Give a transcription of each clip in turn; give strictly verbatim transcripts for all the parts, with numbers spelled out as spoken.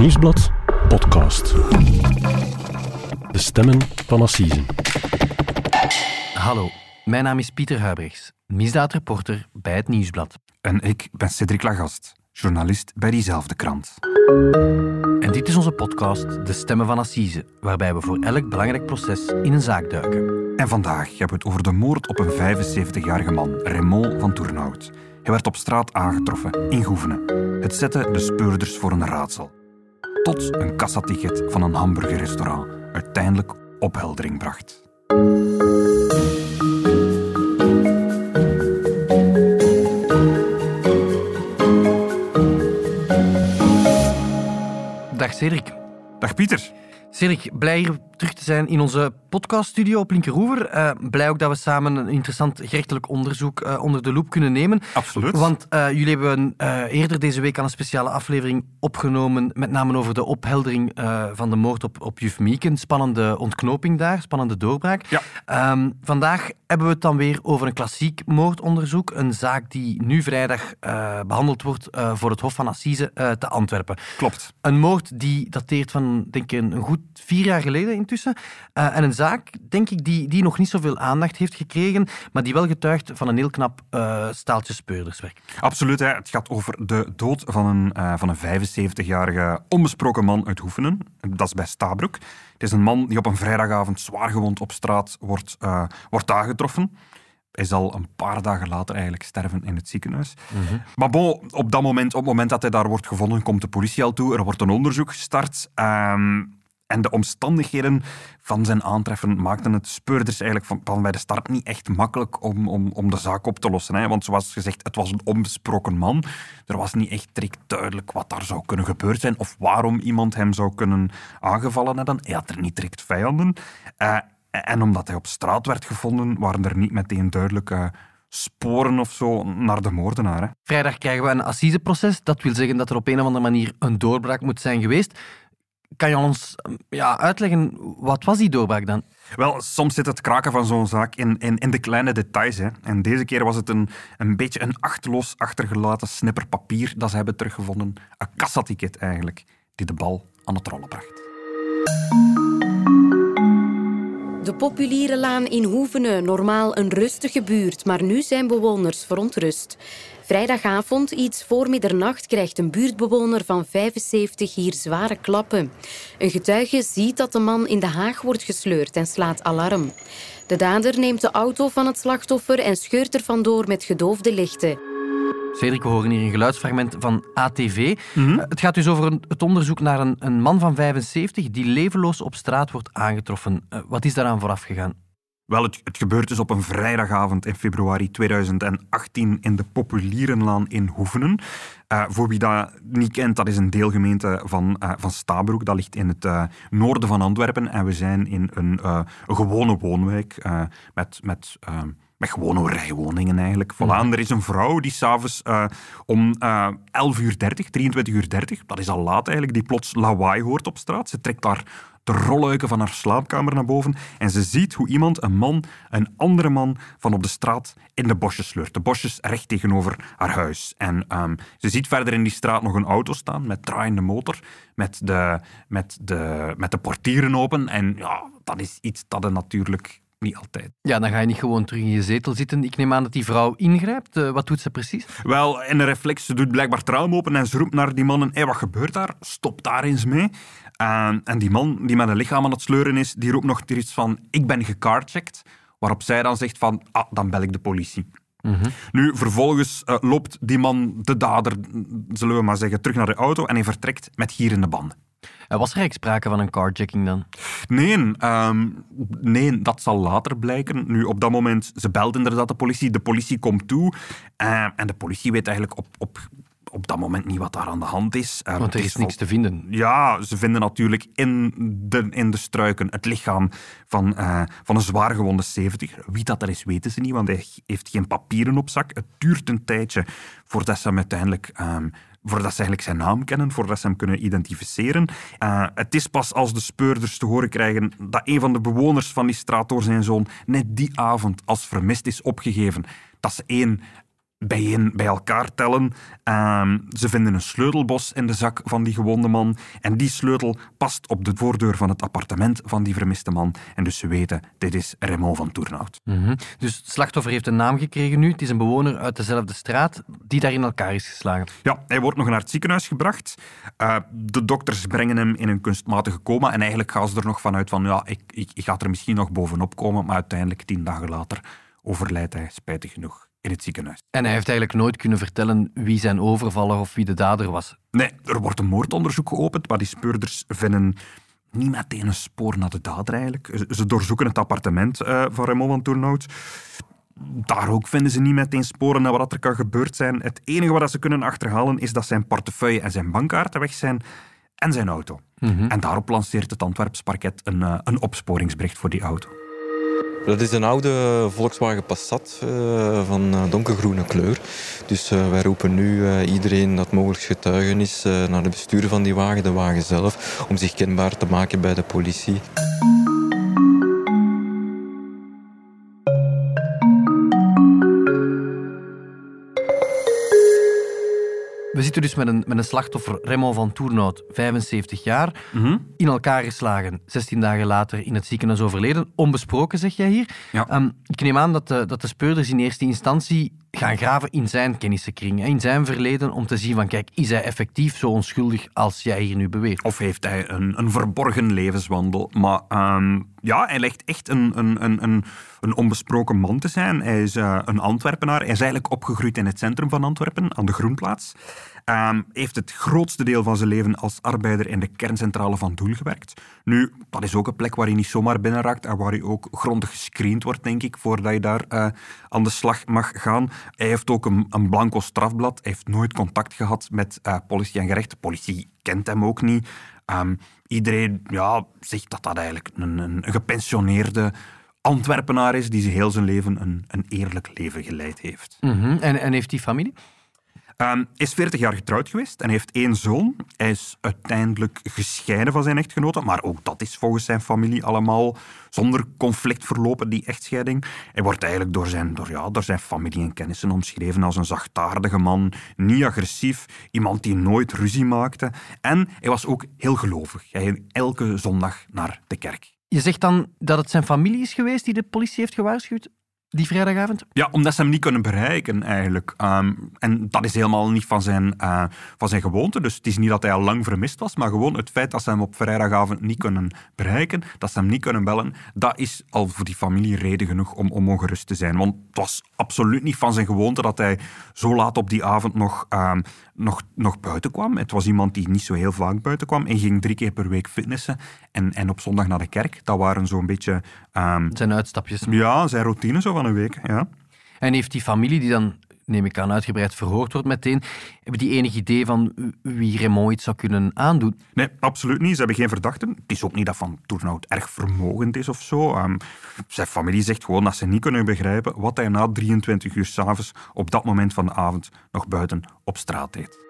Nieuwsblad podcast. De Stemmen van Assisen. Hallo, mijn naam is Pieter Huyberechts, misdaadreporter bij Het Nieuwsblad. En ik ben Cedric Lagast, journalist bij diezelfde krant. En dit is onze podcast De Stemmen van Assise, waarbij we voor elk belangrijk proces in een zaak duiken. En vandaag hebben we het over de moord op een vijfenzeventigjarige man, Raymond Vanthournout. Hij werd op straat aangetroffen in Hoevenen. Het zette de speurders voor een raadsel. Tot een kassaticket van een hamburgerrestaurant uiteindelijk opheldering bracht. Dag Cedric. Dag Pieter. Cedric, blij hier terug te zijn in onze podcaststudio op Linkeroever. Uh, blij ook dat we samen een interessant gerechtelijk onderzoek uh, onder de loep kunnen nemen. Absoluut. Want uh, jullie hebben uh, eerder deze week al een speciale aflevering opgenomen, met name over de opheldering uh, van de moord op, op juf Mieken. Spannende ontknoping daar, spannende doorbraak. Ja. Um, vandaag hebben we het dan weer over een klassiek moordonderzoek. Een zaak die nu vrijdag uh, behandeld wordt uh, voor het Hof van Assise uh, te Antwerpen. Klopt. Een moord die dateert van, denk ik, een goed vier jaar geleden intussen. Uh, en een zaak, denk ik, die, die nog niet zoveel aandacht heeft gekregen, maar die wel getuigt van een heel knap uh, staaltje speurderswerk. Absoluut, hè. Het gaat over de dood van een, uh, van een vijfenzeventigjarige onbesproken man uit Hoevenen. Dat is bij Stabroek. Het is een man die op een vrijdagavond zwaargewond op straat wordt, uh, wordt aangetroffen. Hij zal een paar dagen later eigenlijk sterven in het ziekenhuis. Mm-hmm. Maar bon, op dat moment, op het moment dat hij daar wordt gevonden, komt de politie al toe. Er wordt een onderzoek gestart. Um, En de omstandigheden van zijn aantreffen maakten het speurders eigenlijk van, van bij de start niet echt makkelijk om, om, om de zaak op te lossen. Hè? Want zoals gezegd, het was een onbesproken man. Er was niet echt direct duidelijk wat daar zou kunnen gebeurd zijn of waarom iemand hem zou kunnen aangevallen hebben. Hij had er niet direct vijanden. Uh, en omdat hij op straat werd gevonden, waren er niet meteen duidelijke sporen of zo naar de moordenaar. Hè? Vrijdag krijgen we een assiseproces. Dat wil zeggen dat er op een of andere manier een doorbraak moet zijn geweest. Kan je ons ja, uitleggen, wat was die doorbraak dan? Wel, soms zit het kraken van zo'n zaak in, in, in de kleine details. Hè. En deze keer was het een, een beetje een achteloos achtergelaten snipper papier dat ze hebben teruggevonden. Een kassaticket eigenlijk, die de bal aan het rollen bracht. De Populierenlaan in Hoevenen, normaal een rustige buurt, maar nu zijn bewoners verontrust. Vrijdagavond, iets voor middernacht, krijgt een buurtbewoner van vijfenzeventig hier zware klappen. Een getuige ziet dat de man in de haag wordt gesleurd en slaat alarm. De dader neemt de auto van het slachtoffer en scheurt er vandoor met gedoofde lichten. Cedric, we horen hier een geluidsfragment van A T V. Mm-hmm. Het gaat dus over een, het onderzoek naar een, een man van vijfenzeventig die levenloos op straat wordt aangetroffen. Uh, wat is daaraan vooraf gegaan? Wel, het, het gebeurt dus op een vrijdagavond in februari tweeduizend achttien in de Populierenlaan in Hoevenen. Uh, voor wie dat niet kent, dat is een deelgemeente van, uh, van Stabroek. Dat ligt in het uh, noorden van Antwerpen. En we zijn in een, uh, een gewone woonwijk uh, met... met uh, Met gewone rijwoningen eigenlijk. Voilà. Er is een vrouw die s'avonds uh, om uh, elf uur dertig, drieëntwintig uur dertig, dat is al laat eigenlijk, die plots lawaai hoort op straat. Ze trekt daar de rolluiken van haar slaapkamer naar boven en ze ziet hoe iemand, een man, een andere man van op de straat in de bosjes sleurt. De bosjes recht tegenover haar huis. En um, ze ziet verder in die straat nog een auto staan met draaiende motor, met de, met de, met de portieren open. En ja, dat is iets dat er natuurlijk... niet altijd. Ja, dan ga je niet gewoon terug in je zetel zitten. Ik neem aan dat die vrouw ingrijpt. Uh, wat doet ze precies? Wel, in een reflex, ze doet blijkbaar het raam open en ze roept naar die mannen. Hé, wat gebeurt daar? Stop daar eens mee. Uh, en die man, die met een lichaam aan het sleuren is, die roept nog iets van, ik ben gecarcheckt. Waarop zij dan zegt van, ah, dan bel ik de politie. Mm-hmm. Nu, vervolgens uh, loopt die man, de dader, zullen we maar zeggen, terug naar de auto en hij vertrekt met gierende banden. Was er echt sprake van een carjacking dan? Nee, um, nee, dat zal later blijken. Nu, op dat moment, ze belt inderdaad de politie. De politie komt toe. Uh, en de politie weet eigenlijk op, op, op dat moment niet wat daar aan de hand is. Uh, Want er is, is niks te vinden. Ja, ze vinden natuurlijk in de, in de struiken het lichaam van, uh, van een zwaargewonde zeventiger. Wie dat er is, weten ze niet, want hij heeft geen papieren op zak. Het duurt een tijdje voordat ze hem uiteindelijk... Um, voordat ze eigenlijk zijn naam kennen, voordat ze hem kunnen identificeren. Uh, het is pas als de speurders te horen krijgen dat een van de bewoners van die straat door zijn zoon net die avond als vermist is opgegeven, dat ze één bijeen, bij elkaar tellen. Uh, ze vinden een sleutelbos in de zak van die gewonde man. En die sleutel past op de voordeur van het appartement van die vermiste man. En dus ze weten, dit is Raymond Vanthournout. Mm-hmm. Dus het slachtoffer heeft een naam gekregen nu. Het is een bewoner uit dezelfde straat die daar in elkaar is geslagen. Ja, hij wordt nog naar het ziekenhuis gebracht. Uh, de dokters brengen hem in een kunstmatige coma. En eigenlijk gaan ze er nog vanuit van, ja, ik, ik, ik ga er misschien nog bovenop komen. Maar uiteindelijk, tien dagen later, overlijdt hij spijtig genoeg in het ziekenhuis. En hij heeft eigenlijk nooit kunnen vertellen wie zijn overvaller of wie de dader was. Nee, er wordt een moordonderzoek geopend, maar die speurders vinden niet meteen een spoor naar de dader eigenlijk. Ze doorzoeken het appartement uh, van Raymond Vanthournout. Daar ook vinden ze niet meteen sporen naar wat er kan gebeurd zijn. Het enige wat ze kunnen achterhalen is dat zijn portefeuille en zijn bankkaarten weg zijn en zijn auto. Mm-hmm. En daarop lanceert het Antwerps parket een, uh, een opsporingsbericht voor die auto. Dat is een oude Volkswagen Passat uh, van donkergroene kleur. Dus uh, wij roepen nu uh, iedereen dat mogelijk getuigen is uh, naar de bestuurder van die wagen, de wagen zelf, om zich kenbaar te maken bij de politie. We zitten dus met een, met een slachtoffer, Raymond Vanthournout, vijfenzeventig jaar, mm-hmm. in elkaar geslagen, zestien dagen later in het ziekenhuis overleden. Onbesproken, zeg jij hier. Ja. Um, ik neem aan dat de, dat de speurders in eerste instantie gaan graven in zijn kennissenkring, in zijn verleden, om te zien van, kijk, is hij effectief zo onschuldig als jij hier nu beweert? Of heeft hij een, een verborgen levenswandel? Maar um, ja, hij lijkt echt een, een, een, een onbesproken man te zijn. Hij is uh, een Antwerpenaar. Hij is eigenlijk opgegroeid in het centrum van Antwerpen, aan de Groenplaats. Um, heeft het grootste deel van zijn leven als arbeider in de kerncentrale van Doel gewerkt. Nu, dat is ook een plek waar je niet zomaar binnenraakt en waar je ook grondig gescreend wordt, denk ik, voordat je daar uh, aan de slag mag gaan. Hij heeft ook een, een blanco strafblad. Hij heeft nooit contact gehad met uh, politie en gerecht. De politie kent hem ook niet. Um, iedereen ja, zegt dat dat eigenlijk een, een gepensioneerde Antwerpenaar is die heel zijn leven een, een eerlijk leven geleid heeft. Mm-hmm. En, en heeft die familie? Hij um, is veertig jaar getrouwd geweest en heeft één zoon. Hij is uiteindelijk gescheiden van zijn echtgenote, maar ook dat is volgens zijn familie allemaal zonder conflict verlopen, die echtscheiding. Hij wordt eigenlijk door zijn, door, ja, door zijn familie en kennissen omschreven als een zachtaardige man, niet agressief, iemand die nooit ruzie maakte. En hij was ook heel gelovig. Hij ging elke zondag naar de kerk. Je zegt dan dat het zijn familie is geweest die de politie heeft gewaarschuwd? Die vrijdagavond? Ja, omdat ze hem niet kunnen bereiken eigenlijk. Um, en dat is helemaal niet van zijn, uh, van zijn gewoonte. Dus het is niet dat hij al lang vermist was, maar gewoon het feit dat ze hem op vrijdagavond niet kunnen bereiken, dat ze hem niet kunnen bellen, dat is al voor die familie reden genoeg om, om ongerust te zijn. Want het was absoluut niet van zijn gewoonte dat hij zo laat op die avond nog, uh, nog, nog buiten kwam. Het was iemand die niet zo heel vaak buiten kwam en ging drie keer per week fitnessen en, en op zondag naar de kerk. Dat waren zo'n beetje... Um, zijn uitstapjes. Ja, zijn routines over een week, ja. En heeft die familie, die dan, neem ik aan, uitgebreid verhoord wordt meteen, hebben die enig idee van wie Raymond iets zou kunnen aandoen? Nee, absoluut niet. Ze hebben geen verdachten. Het is ook niet dat Vanthournout erg vermogend is of zo. Um, zijn familie zegt gewoon dat ze niet kunnen begrijpen wat hij na drieëntwintig uur 's avonds op dat moment van de avond nog buiten op straat deed.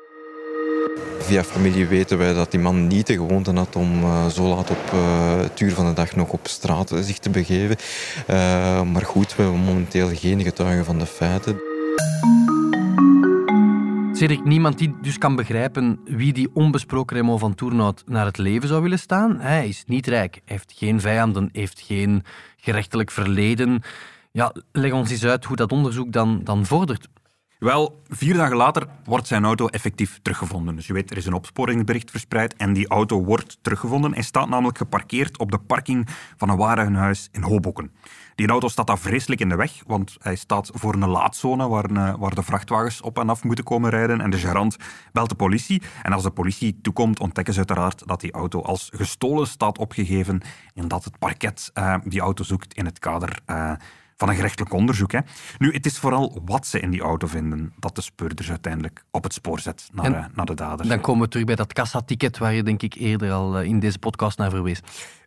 Via familie weten wij dat die man niet de gewoonte had om uh, zo laat op uh, het uur van de dag nog op straat zich te begeven. Uh, maar goed, we hebben momenteel geen getuigen van de feiten. Cedric, niemand die dus kan begrijpen wie die onbesproken Raymond Vanthournout naar het leven zou willen staan. Hij is niet rijk, heeft geen vijanden, heeft geen gerechtelijk verleden. Ja, leg ons eens uit hoe dat onderzoek dan, dan vordert. Wel, vier dagen later wordt zijn auto effectief teruggevonden. Dus je weet, er is een opsporingsbericht verspreid en die auto wordt teruggevonden. Hij staat namelijk geparkeerd op de parking van een warenhuis in Hoboken. Die auto staat daar vreselijk in de weg, want hij staat voor een laadzone waar, een, waar de vrachtwagens op en af moeten komen rijden. En de gerant belt de politie. En als de politie toekomt, ontdekken ze uiteraard dat die auto als gestolen staat opgegeven en dat het parket uh, die auto zoekt in het kader... Uh, van een gerechtelijk onderzoek. Hè. Nu, het is vooral wat ze in die auto vinden dat de speurders uiteindelijk op het spoor zet naar, en, uh, naar de dader. Dan komen we terug bij dat kassaticket waar je denk ik eerder al uh, in deze podcast naar verwees.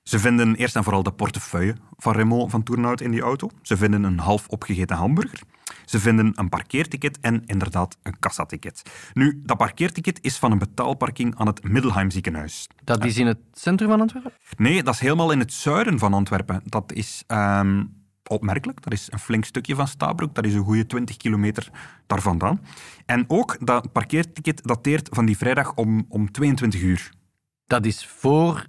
Ze vinden eerst en vooral de portefeuille van Raymond Vanthournout in die auto. Ze vinden een half opgegeten hamburger. Ze vinden een parkeerticket en inderdaad een kassaticket. Nu, dat parkeerticket is van een betaalparking aan het Middelheim Ziekenhuis. Dat is in het centrum van Antwerpen? Nee, dat is helemaal in het zuiden van Antwerpen. Dat is... Um, opmerkelijk. Dat is een flink stukje van Stabroek. Dat is een goede twintig kilometer daar vandaan. En ook dat parkeerticket dateert van die vrijdag om, om tweeëntwintig uur. Dat is voor uh,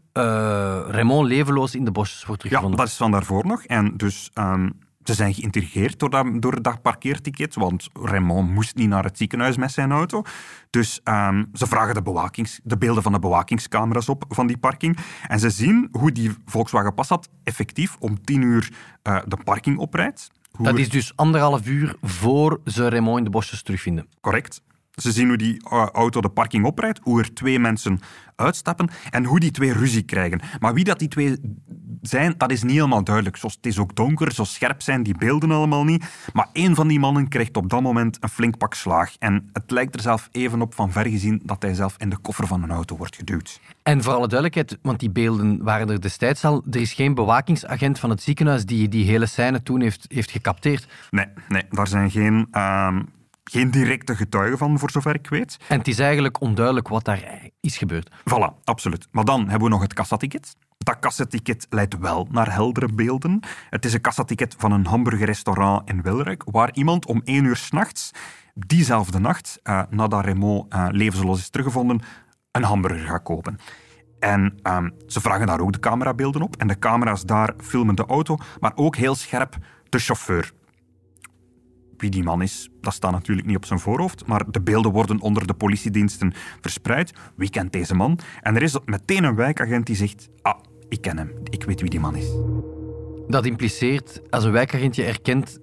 Raymond levenloos in de bosjes wordt teruggevonden. Ja, dat is van daarvoor nog. En dus... Um, Ze zijn geïntrigeerd door dat, door dat parkeerticket, want Raymond moest niet naar het ziekenhuis met zijn auto. Dus um, ze vragen de, bewakings, de beelden van de bewakingscamera's op van die parking. En ze zien hoe die Volkswagen Passat effectief om tien uur uh, de parking oprijdt. Hoe dat is dus anderhalf uur voor ze Raymond in de bosjes terugvinden. Correct. Ze zien hoe die auto de parking oprijdt, hoe er twee mensen uitstappen en hoe die twee ruzie krijgen. Maar wie dat die twee zijn, dat is niet helemaal duidelijk. Zo, het is ook donker, zo scherp zijn die beelden allemaal niet. Maar één van die mannen krijgt op dat moment een flink pak slaag. En het lijkt er zelf even op van ver gezien dat hij zelf in de koffer van een auto wordt geduwd. En voor alle duidelijkheid, want die beelden waren er destijds al, er is geen bewakingsagent van het ziekenhuis die die hele scène toen heeft, heeft gecapteerd. Nee, nee, daar zijn geen... Uh, Geen directe getuigen van, voor zover ik weet. En het is eigenlijk onduidelijk wat daar is gebeurd. Voilà, absoluut. Maar dan hebben we nog het kassaticket. Dat kassaticket leidt wel naar heldere beelden. Het is een kassaticket van een hamburgerrestaurant in Wilrijk, waar iemand om één uur 's nachts, diezelfde nacht, uh, nadat Raymond uh, levenseloos is teruggevonden, een hamburger gaat kopen. En um, ze vragen daar ook de camerabeelden op. En de camera's daar filmen de auto, maar ook heel scherp de chauffeur. Wie die man is, dat staat natuurlijk niet op zijn voorhoofd, maar de beelden worden onder de politiediensten verspreid. Wie kent deze man? En er is meteen een wijkagent die zegt, ah, ik ken hem, ik weet wie die man is. Dat impliceert, als een wijkagent je erkent,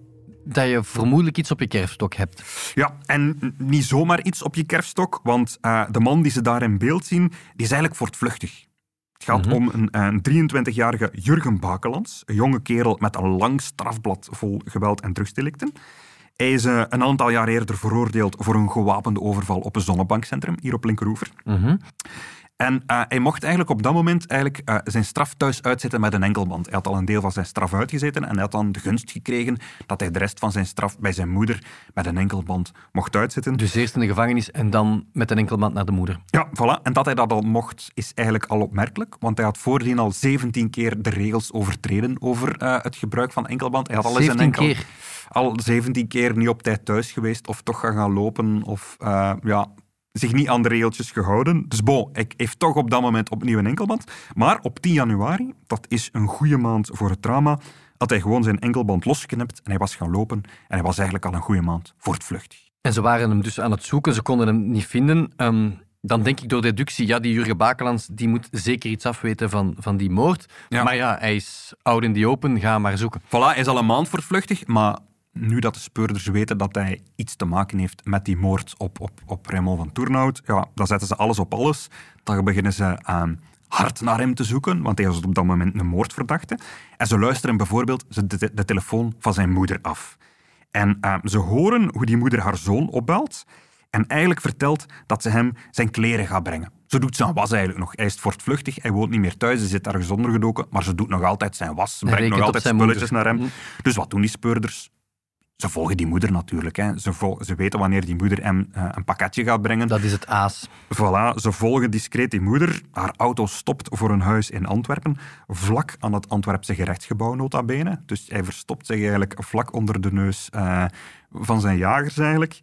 dat je vermoedelijk iets op je kerfstok hebt. Ja, en niet zomaar iets op je kerfstok, want uh, de man die ze daar in beeld zien, die is eigenlijk voortvluchtig. Het gaat mm-hmm. om een, een drieëntwintigjarige Jurgen Bakelants, een jonge kerel met een lang strafblad vol geweld en drugsdelicten. Hij is een aantal jaar eerder veroordeeld voor een gewapende overval op een zonnebankcentrum, hier op Linkeroever. Mm-hmm. En uh, hij mocht eigenlijk op dat moment eigenlijk, uh, zijn straf thuis uitzitten met een enkelband. Hij had al een deel van zijn straf uitgezeten en hij had dan de gunst gekregen dat hij de rest van zijn straf bij zijn moeder met een enkelband mocht uitzitten. Dus eerst in de gevangenis en dan met een enkelband naar de moeder. Ja, voilà. En dat hij dat al mocht is eigenlijk al opmerkelijk, want hij had voordien al zeventien keer de regels overtreden over uh, het gebruik van enkelband. Hij had al eens een enkel... keer? Al zeventien keer niet op tijd thuis geweest of toch gaan gaan lopen of uh, ja, zich niet aan de regeltjes gehouden. Dus bon, ik heeft toch op dat moment opnieuw een enkelband. Maar op tien januari, dat is een goede maand voor het drama, had hij gewoon zijn enkelband losgeknipt en hij was gaan lopen en hij was eigenlijk al een goede maand voortvluchtig. En ze waren hem dus aan het zoeken, ze konden hem niet vinden. Um, dan denk ik door deductie, ja, die Jurgen Bakelants die moet zeker iets afweten van, van die moord. Ja. Maar ja, hij is out in the open, ga maar zoeken. Voilà, hij is al een maand voortvluchtig, maar... Nu dat de speurders weten dat hij iets te maken heeft met die moord op, op, op Raymond Vanthournout, ja, dan zetten ze alles op alles. Dan beginnen ze uh, hard naar hem te zoeken, want hij was op dat moment een moordverdachte. En ze luisteren bijvoorbeeld de, de telefoon van zijn moeder af. En uh, ze horen hoe die moeder haar zoon opbelt en eigenlijk vertelt dat ze hem zijn kleren gaat brengen. Ze doet zijn was eigenlijk nog. Hij is voortvluchtig, hij woont niet meer thuis, hij zit ergens ondergedoken, maar ze doet nog altijd zijn was, ze brengt nog altijd spulletjes naar hem. Dus wat doen die speurders? Ze volgen die moeder natuurlijk. Hè. Ze, vol- ze weten wanneer die moeder hem uh, een pakketje gaat brengen. Dat is het aas. Voilà, ze volgen discreet die moeder. Haar auto stopt voor een huis in Antwerpen. Vlak aan het Antwerpse gerechtsgebouw, nota bene. Dus hij verstopt zich eigenlijk vlak onder de neus uh, van zijn jagers eigenlijk.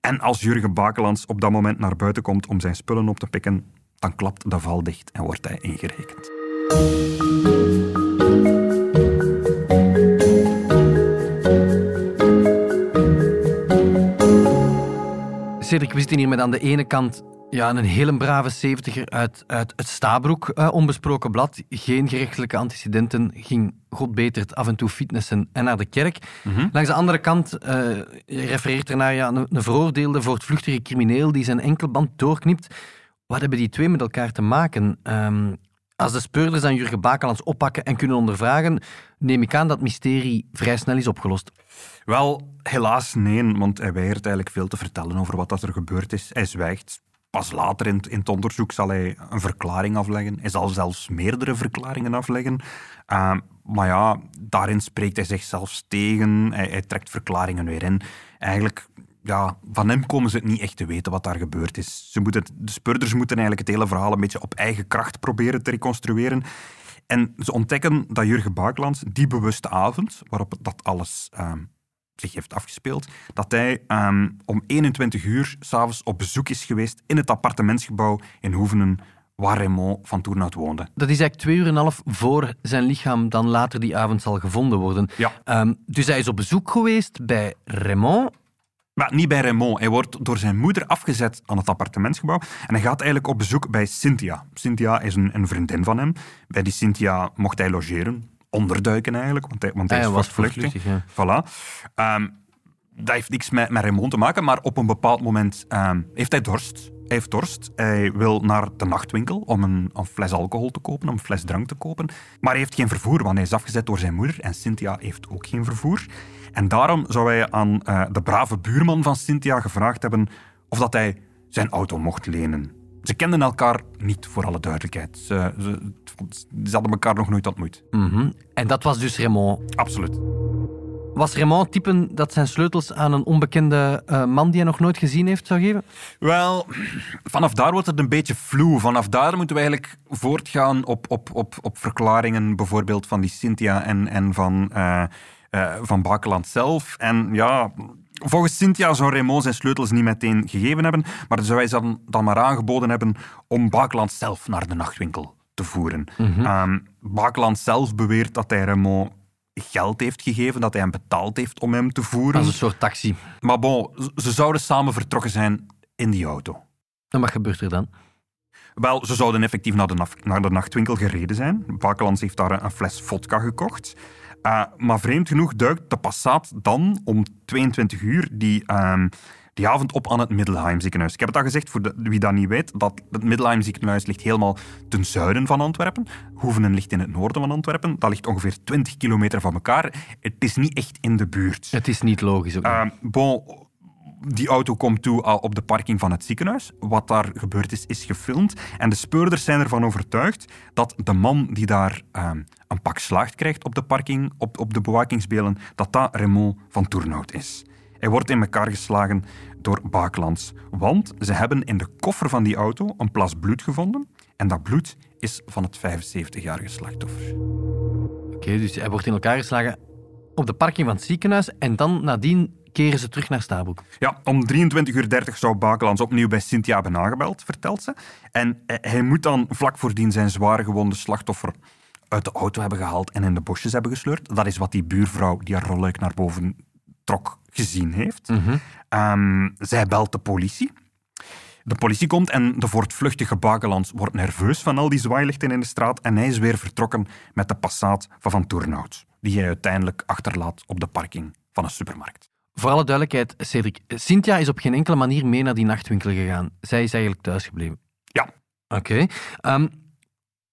En als Jurgen Bakelants op dat moment naar buiten komt om zijn spullen op te pikken, dan klapt de val dicht en wordt hij ingerekend. Cedric, we zitten hier met aan de ene kant ja, een hele brave zeventiger uit, uit het Stabroek, eh, onbesproken blad. Geen gerechtelijke antecedenten, ging godbeterd af en toe fitnessen en naar de kerk. Mm-hmm. Langs de andere kant, eh, je refereert ernaar ja, een, een veroordeelde voortvluchtige crimineel die zijn enkelband doorknipt. Wat hebben die twee met elkaar te maken? Um, als de speurders aan Jurgen Bakelants oppakken en kunnen ondervragen, neem ik aan dat mysterie vrij snel is opgelost. Wel, helaas nee, want hij weigert eigenlijk veel te vertellen over wat er gebeurd is. Hij zwijgt. Pas later in het onderzoek zal hij een verklaring afleggen. Hij zal zelfs meerdere verklaringen afleggen. Uh, maar ja, daarin spreekt hij zichzelf tegen. Hij, hij trekt verklaringen weer in. Eigenlijk, ja, van hem komen ze het niet echt te weten wat daar gebeurd is. Ze moeten, de speurders moeten eigenlijk het hele verhaal een beetje op eigen kracht proberen te reconstrueren. En ze ontdekken dat Jurgen Bakelants die bewuste avond, waarop dat alles um, zich heeft afgespeeld, dat hij um, om eenentwintig uur 's avonds op bezoek is geweest in het appartementsgebouw in Hoevenen, waar Raymond Vanthournout woonde. Dat is eigenlijk twee uur en een half voor zijn lichaam dan later die avond zal gevonden worden. Ja. Um, dus hij is op bezoek geweest bij Raymond. Maar niet bij Raymond. Hij wordt door zijn moeder afgezet aan het appartementsgebouw. En hij gaat eigenlijk op bezoek bij Cynthia. Cynthia is een, een vriendin van hem. Bij die Cynthia mocht hij logeren. Onderduiken eigenlijk, want hij, want hij, hij is vastvluchtig. Ja. Voilà. Um, dat heeft niks met, met Raymond te maken, maar op een bepaald moment um, heeft hij dorst. Hij heeft dorst. Hij wil naar de nachtwinkel om een, een fles alcohol te kopen, om een fles drank te kopen. Maar hij heeft geen vervoer, want hij is afgezet door zijn moeder. En Cynthia heeft ook geen vervoer. En daarom zou hij aan uh, de brave buurman van Cynthia gevraagd hebben of dat hij zijn auto mocht lenen. Ze kenden elkaar niet, voor alle duidelijkheid. Ze, ze, ze hadden elkaar nog nooit ontmoet. Mm-hmm. En dat was dus Raymond? Absoluut. Was Raymond typen dat zijn sleutels aan een onbekende uh, man die hij nog nooit gezien heeft zou geven? Wel, vanaf daar wordt het een beetje vloe. Vanaf daar moeten we eigenlijk voortgaan op, op, op, op verklaringen bijvoorbeeld van die Cynthia en, en van, uh, uh, van Bakelants zelf. En ja, volgens Cynthia zou Raymond zijn sleutels niet meteen gegeven hebben, maar zou hij ze dan maar aangeboden hebben om Bakelants zelf naar de nachtwinkel te voeren. Mm-hmm. Um, Bakelants zelf beweert dat hij Raymond geld heeft gegeven, dat hij hem betaald heeft om hem te voeren. Als een soort taxi. Maar bon, ze zouden samen vertrokken zijn in die auto. En wat gebeurt er dan? Wel, ze zouden effectief naar de, na- naar de nachtwinkel gereden zijn. Bakelants heeft daar een fles vodka gekocht. Uh, maar vreemd genoeg duikt de Passat dan om tweeëntwintig uur die, uh, die avond op aan het Middelheim Ziekenhuis. Ik heb het al gezegd, voor de, wie dat niet weet, dat het Middelheim Ziekenhuis ligt helemaal ten zuiden van Antwerpen. Hoevenen ligt in het noorden van Antwerpen. Dat ligt ongeveer twintig kilometer van elkaar. Het is niet echt in de buurt. Het is niet logisch ook niet. Uh, bon, die auto komt toe op de parking van het ziekenhuis. Wat daar gebeurd is, is gefilmd. En de speurders zijn ervan overtuigd dat de man die daar uh, een pak slaag krijgt op de parking, op, op de bewakingsbeelden, dat dat Raymond Vanthournout is. Hij wordt in elkaar geslagen door Bakelants. Want ze hebben in de koffer van die auto een plas bloed gevonden. En dat bloed is van het vijfenzeventigjarige slachtoffer. Oké, okay, dus hij wordt in elkaar geslagen op de parking van het ziekenhuis. En dan nadien keren ze terug naar Stabroek. Ja, om drieëntwintig uur dertig zou Bakelants opnieuw bij Cynthia hebben nagebeld, vertelt ze. En hij moet dan vlak voordien zijn zware gewonde slachtoffer uit de auto hebben gehaald en in de bosjes hebben gesleurd. Dat is wat die buurvrouw, die haar rolluik naar boven trok, gezien heeft. Mm-hmm. Um, zij belt de politie. De politie komt en de voortvluchtige Bakelants wordt nerveus van al die zwaailichten in de straat en hij is weer vertrokken met de Passat van Vanthournout, die hij uiteindelijk achterlaat op de parking van een supermarkt. Voor alle duidelijkheid, Cedric, Cynthia is op geen enkele manier mee naar die nachtwinkel gegaan. Zij is eigenlijk thuisgebleven. Ja. Oké. Okay. Um,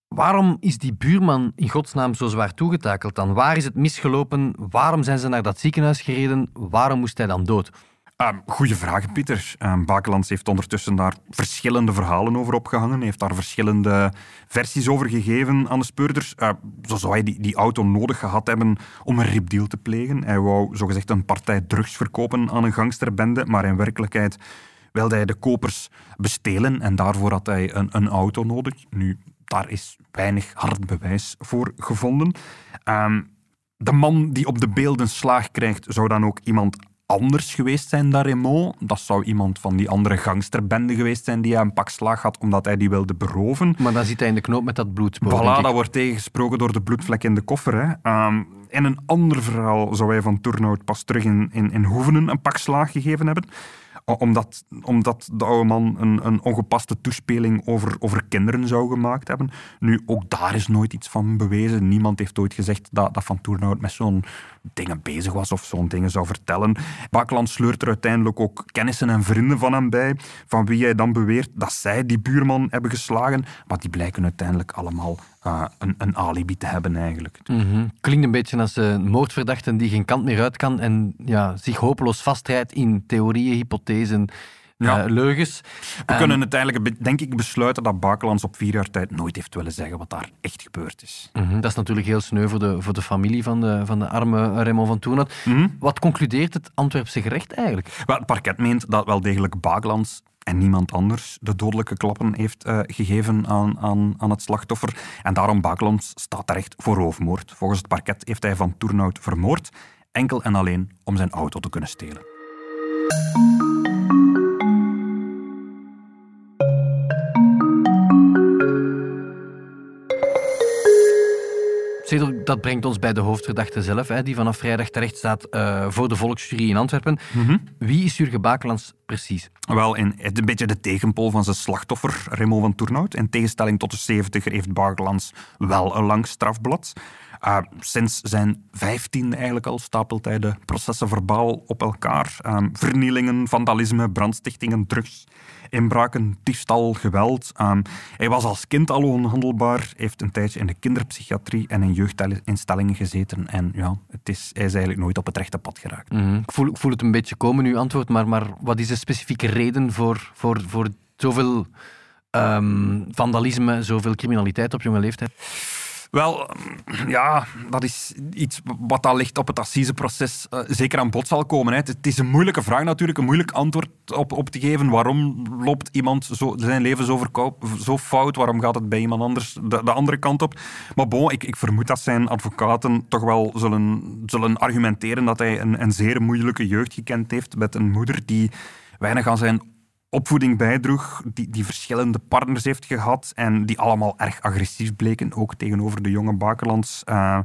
waarom is die buurman in godsnaam zo zwaar toegetakeld dan? Waar is het misgelopen? Waarom zijn ze naar dat ziekenhuis gereden? Waarom moest hij dan dood? Um, goeie vraag, Pieter. Um, Bakelants heeft ondertussen daar verschillende verhalen over opgehangen. Hij heeft daar verschillende versies over gegeven aan de speurders. Uh, zo zou hij die, die auto nodig gehad hebben om een ripdeal te plegen. Hij wou zogezegd een partij drugs verkopen aan een gangsterbende, maar in werkelijkheid wilde hij de kopers bestelen en daarvoor had hij een, een auto nodig. Nu, daar is weinig hard bewijs voor gevonden. Um, de man die op de beelden slaag krijgt, zou dan ook iemand anders geweest zijn dan Raymond. Dat zou iemand van die andere gangsterbende geweest zijn die hij een pak slaag had omdat hij die wilde beroven. Maar dan zit hij in de knoop met dat bloedspoor. Voilà, dat wordt tegengesproken door de bloedvlek in de koffer. Hè. Um, in een ander verhaal zou hij Vanthournout pas terug in, in, in Hoevenen een pak slaag gegeven hebben. Omdat, omdat de oude man een, een ongepaste toespeling over, over kinderen zou gemaakt hebben. Nu, ook daar is nooit iets van bewezen. Niemand heeft ooit gezegd dat, dat Vanthournout met zo'n dingen bezig was of zo'n dingen zou vertellen. Bakelants sleurt er uiteindelijk ook kennissen en vrienden van hem bij, van wie hij dan beweert dat zij die buurman hebben geslagen. Maar die blijken uiteindelijk allemaal uh, een, een alibi te hebben eigenlijk. Mm-hmm. Klinkt een beetje als een moordverdachte die geen kant meer uit kan en ja, zich hopeloos vastrijdt in theorieën, hypothesen, ja. uh, leugens. We um, kunnen uiteindelijk, denk ik, besluiten dat Bakelants op vier jaar tijd nooit heeft willen zeggen wat daar echt gebeurd is. Mm-hmm. Dat is natuurlijk heel sneu voor de, voor de familie van de, van de arme Raymond Vanthournout. Mm-hmm. Wat concludeert het Antwerpse gerecht eigenlijk? Wel, het parket meent dat wel degelijk Bakelants en niemand anders de dodelijke klappen heeft uh, gegeven aan, aan, aan het slachtoffer. En daarom Bakelants staat terecht voor roofmoord. Volgens het parket heeft hij Vanthournout vermoord, enkel en alleen om zijn auto te kunnen stelen. Dat brengt ons bij de hoofdverdachte zelf, hè, die vanaf vrijdag terecht staat uh, voor de volksjury in Antwerpen. Mm-hmm. Wie is Jurgen Bakelants precies? Wel, in, een beetje de tegenpool van zijn slachtoffer, Raymond Vanthournout. In tegenstelling tot de zeventiger heeft Bakelants wel een lang strafblad. Uh, sinds zijn vijftiende eigenlijk al stapelt hij de processen verbaal op elkaar. Uh, vernielingen, vandalisme, brandstichtingen, drugs, inbraken, diefstal, geweld. Uh, hij was als kind al onhandelbaar, heeft een tijdje in de kinderpsychiatrie en in jeugdinstellingen gezeten. En ja, het is, hij is eigenlijk nooit op het rechte pad geraakt. Mm-hmm. Ik, voel, ik voel het een beetje komen, uw antwoord, maar, maar wat is de specifieke reden voor, voor, voor zoveel um, vandalisme, zoveel criminaliteit op jonge leeftijd? Wel, ja, dat is iets wat al ligt op het assiseproces uh, zeker aan bod zal komen. Hè. Het, het is een moeilijke vraag natuurlijk, een moeilijk antwoord op, op te geven. Waarom loopt iemand zo, zijn leven zo, verkoop, zo fout? Waarom gaat het bij iemand anders de, de andere kant op? Maar bon, ik, ik vermoed dat zijn advocaten toch wel zullen, zullen argumenteren dat hij een, een zeer moeilijke jeugd gekend heeft met een moeder die weinig aan zijn opvoeding bijdroeg, die, die verschillende partners heeft gehad en die allemaal erg agressief bleken, ook tegenover de jonge Bakelants. Uh,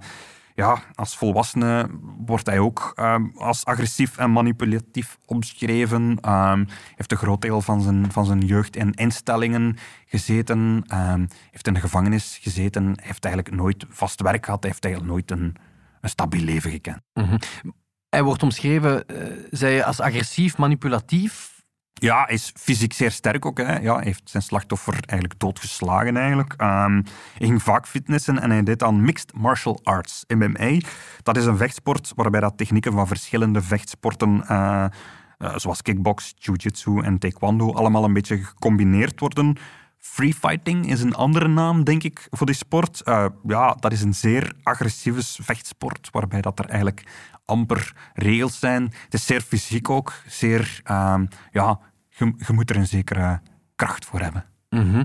ja, als volwassene wordt hij ook uh, als agressief en manipulatief omschreven. Uh, heeft een groot deel van zijn, van zijn jeugd in instellingen gezeten. Uh, heeft in de gevangenis gezeten. Heeft eigenlijk nooit vast werk gehad. Heeft eigenlijk nooit een, een stabiel leven gekend. Mm-hmm. Hij wordt omschreven, uh, zei je, als agressief, manipulatief. Ja, hij is fysiek zeer sterk ook. Hè. Ja, hij heeft zijn slachtoffer eigenlijk doodgeslagen. Eigenlijk. Um, hij ging vaak fitnessen en hij deed aan Mixed Martial Arts, M M A. Dat is een vechtsport waarbij dat technieken van verschillende vechtsporten, uh, uh, zoals kickbox, jiu-jitsu en taekwondo, allemaal een beetje gecombineerd worden. Free fighting is een andere naam, denk ik, voor die sport. Uh, ja, dat is een zeer agressieve vechtsport, waarbij dat er eigenlijk amper regels zijn. Het is zeer fysiek ook. Zeer, uh, ja, je, je moet er een zekere kracht voor hebben. Mm-hmm.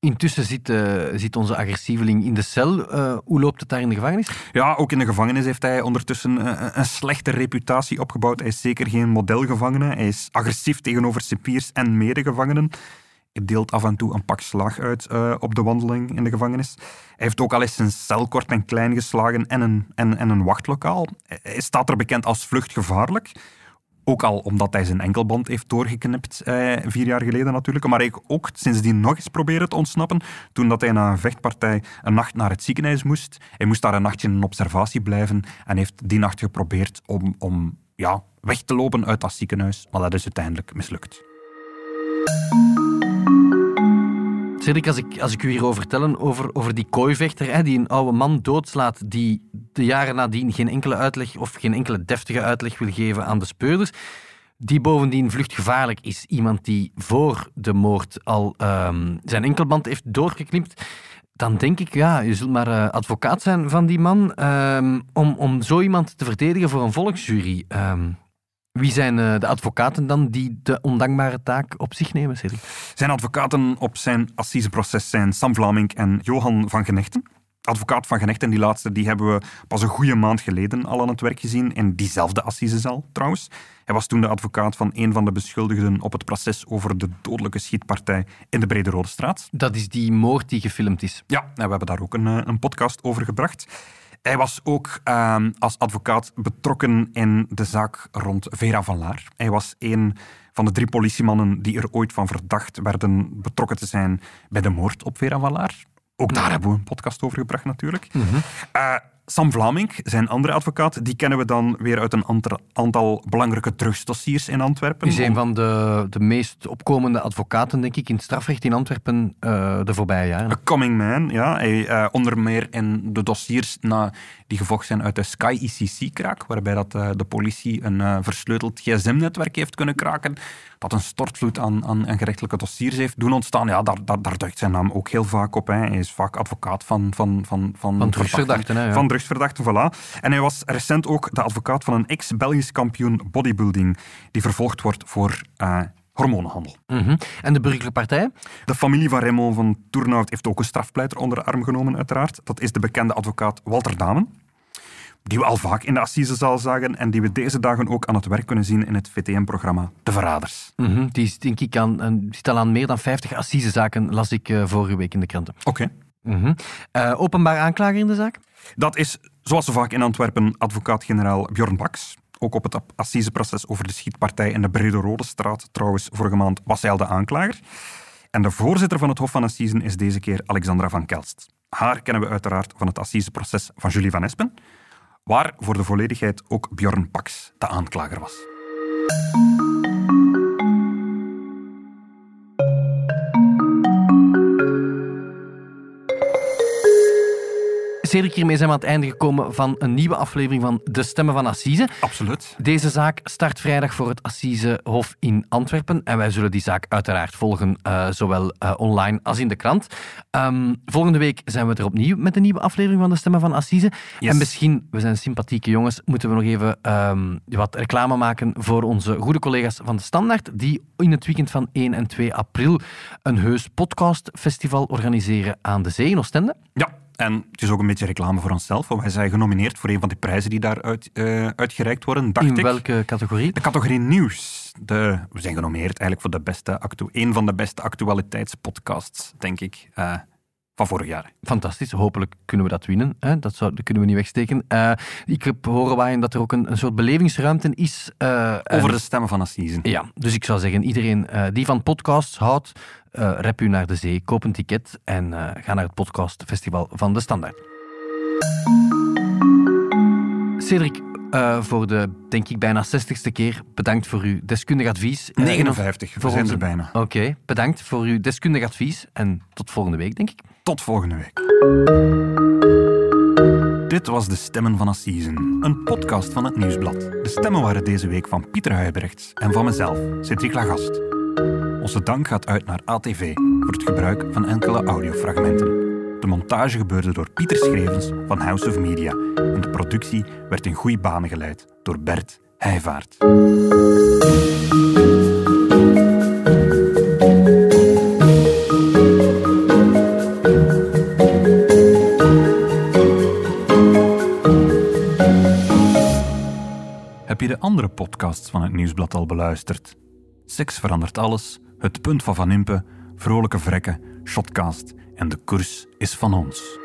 Intussen zit, uh, zit onze agressieveling in de cel. Uh, hoe loopt het daar in de gevangenis? Ja, ook in de gevangenis heeft hij ondertussen uh, een slechte reputatie opgebouwd. Hij is zeker geen modelgevangene. Hij is agressief tegenover cipiers en medegevangenen. Hij deelt af en toe een pak slaag uit uh, op de wandeling in de gevangenis. Hij heeft ook al eens zijn cel kort en klein geslagen en een, en, en een wachtlokaal. Hij staat er bekend als vluchtgevaarlijk. Ook al omdat hij zijn enkelband heeft doorgeknipt, eh, vier jaar geleden natuurlijk. Maar hij ook sindsdien nog eens proberen te ontsnappen. Toen dat hij na een vechtpartij een nacht naar het ziekenhuis moest. Hij moest daar een nachtje in observatie blijven. En heeft die nacht geprobeerd om, om ja, weg te lopen uit dat ziekenhuis. Maar dat is uiteindelijk mislukt. Cedric, als ik, als ik u hierover vertellen, over, over die kooivechter, hè, die een oude man doodslaat, die de jaren nadien geen enkele uitleg of geen enkele deftige uitleg wil geven aan de speurders, die bovendien vluchtgevaarlijk is. Iemand die voor de moord al um, zijn enkelband heeft doorgeknipt. Dan denk ik, ja, je zult maar uh, advocaat zijn van die man um, om, om zo iemand te verdedigen voor een volksjury. Um, Wie zijn de advocaten dan die de ondankbare taak op zich nemen, Cedric? Zijn advocaten op zijn assiseproces zijn Sam Vlamink en Johan van Genechten. Advocaat van Genechten, die laatste, die hebben we pas een goede maand geleden al aan het werk gezien. In diezelfde assisezaal, trouwens. Hij was toen de advocaat van een van de beschuldigden op het proces over de dodelijke schietpartij in de Brede Rode Straat. Dat is die moord die gefilmd is. Ja, en we hebben daar ook een, een podcast over gebracht. Hij was ook uh, als advocaat betrokken in de zaak rond Vera van Laar. Hij was een van de drie politiemannen die er ooit van verdacht werden betrokken te zijn bij de moord op Vera van Laar. Ook daar hebben we een podcast over gebracht natuurlijk. Mm-hmm. Uh, Sam Vlamink, zijn andere advocaat, die kennen we dan weer uit een aantal belangrijke drugsdossiers in Antwerpen. Hij is een van de, de meest opkomende advocaten, denk ik, in het strafrecht in Antwerpen uh, de voorbije jaren. A coming man, ja. Hij, uh, onder meer in de dossiers na, die gevolgd zijn uit de Sky I C C-kraak, waarbij dat, uh, de politie een uh, versleuteld gsm-netwerk heeft kunnen kraken, dat een stortvloed aan, aan, aan gerechtelijke dossiers heeft doen ontstaan. Ja, daar, daar, daar duikt zijn naam ook heel vaak op. Hè. Hij is vaak advocaat van... Van, van, van, van drugsverdachten, hè, ja. Van drugsverdachten, voilà. En hij was recent ook de advocaat van een ex-Belgisch kampioen bodybuilding, die vervolgd wordt voor... Uh, hormonenhandel. Mm-hmm. En de burgerlijke partij? De familie van Raymond Vanthournout heeft ook een strafpleiter onder de arm genomen, uiteraard. Dat is de bekende advocaat Walter Damen, die we al vaak in de Assisezaal zagen en die we deze dagen ook aan het werk kunnen zien in het V T M-programma De Verraders. Mm-hmm. Die is, denk ik, aan, zit al aan meer dan vijftig Assisezaken, las ik uh, vorige week in de kranten. Oké. Okay. Mm-hmm. Uh, openbaar aanklager in de zaak? Dat is, zoals zo vaak in Antwerpen, advocaat-generaal Bjorn Pax. Ook op het assiseproces over de schietpartij in de Brede Rode Straat, trouwens, vorige maand was hij al de aanklager. En de voorzitter van het Hof van Assisen is deze keer Alexandra van Kelst. Haar kennen we uiteraard van het assiseproces van Julie van Espen, waar voor de volledigheid ook Bjorn Pax de aanklager was. Cedric, hiermee zijn we aan het einde gekomen van een nieuwe aflevering van De Stemmen van Assise. Absoluut. Deze zaak start vrijdag voor het Assisehof in Antwerpen. En wij zullen die zaak uiteraard volgen, uh, zowel uh, online als in de krant. Um, volgende week zijn we er opnieuw met een nieuwe aflevering van De Stemmen van Assise. Yes. En misschien, we zijn sympathieke jongens, moeten we nog even um, wat reclame maken voor onze goede collega's van De Standaard, die in het weekend van één en twee april een heus podcastfestival organiseren aan de zee in Oostende. Ja. En het is ook een beetje reclame voor onszelf, want wij zijn genomineerd voor een van de prijzen die daar uit, uh, uitgereikt worden, dacht ik. In welke categorie? De categorie nieuws. De, we zijn genomineerd eigenlijk voor de beste actu- een van de beste actualiteitspodcasts, denk ik, uh, van vorig jaar. Fantastisch. Hopelijk kunnen we dat winnen. Hè? Dat, zou, dat kunnen we niet wegsteken. Uh, ik heb horen waaien dat er ook een, een soort belevingsruimte is. Uh, Over en... de stemmen van Assisen. Ja, dus ik zou zeggen, iedereen uh, die van podcasts houdt, Uh, rep u naar de zee, koop een ticket en uh, ga naar het podcastfestival van De Standaard. Cedric, uh, voor de, denk ik, bijna zestigste keer, bedankt voor uw deskundig advies. negenenvijftig, we zijn er bijna. Oké, okay, bedankt voor uw deskundig advies en tot volgende week, denk ik. Tot volgende week. Dit was De Stemmen van Assisen, een podcast van Het Nieuwsblad. De stemmen waren deze week van Pieter Huyberechts en van mezelf, Cedric Lagast. Onze dank gaat uit naar A T V voor het gebruik van enkele audiofragmenten. De montage gebeurde door Pieter Schrevens van House of Media en de productie werd in goede banen geleid door Bert Heyvaert. Heb je de andere podcasts van Het Nieuwsblad al beluisterd? Seks verandert alles, Het punt van Van Impe, Vrolijke vrekken, Shotcast en De koers is van ons.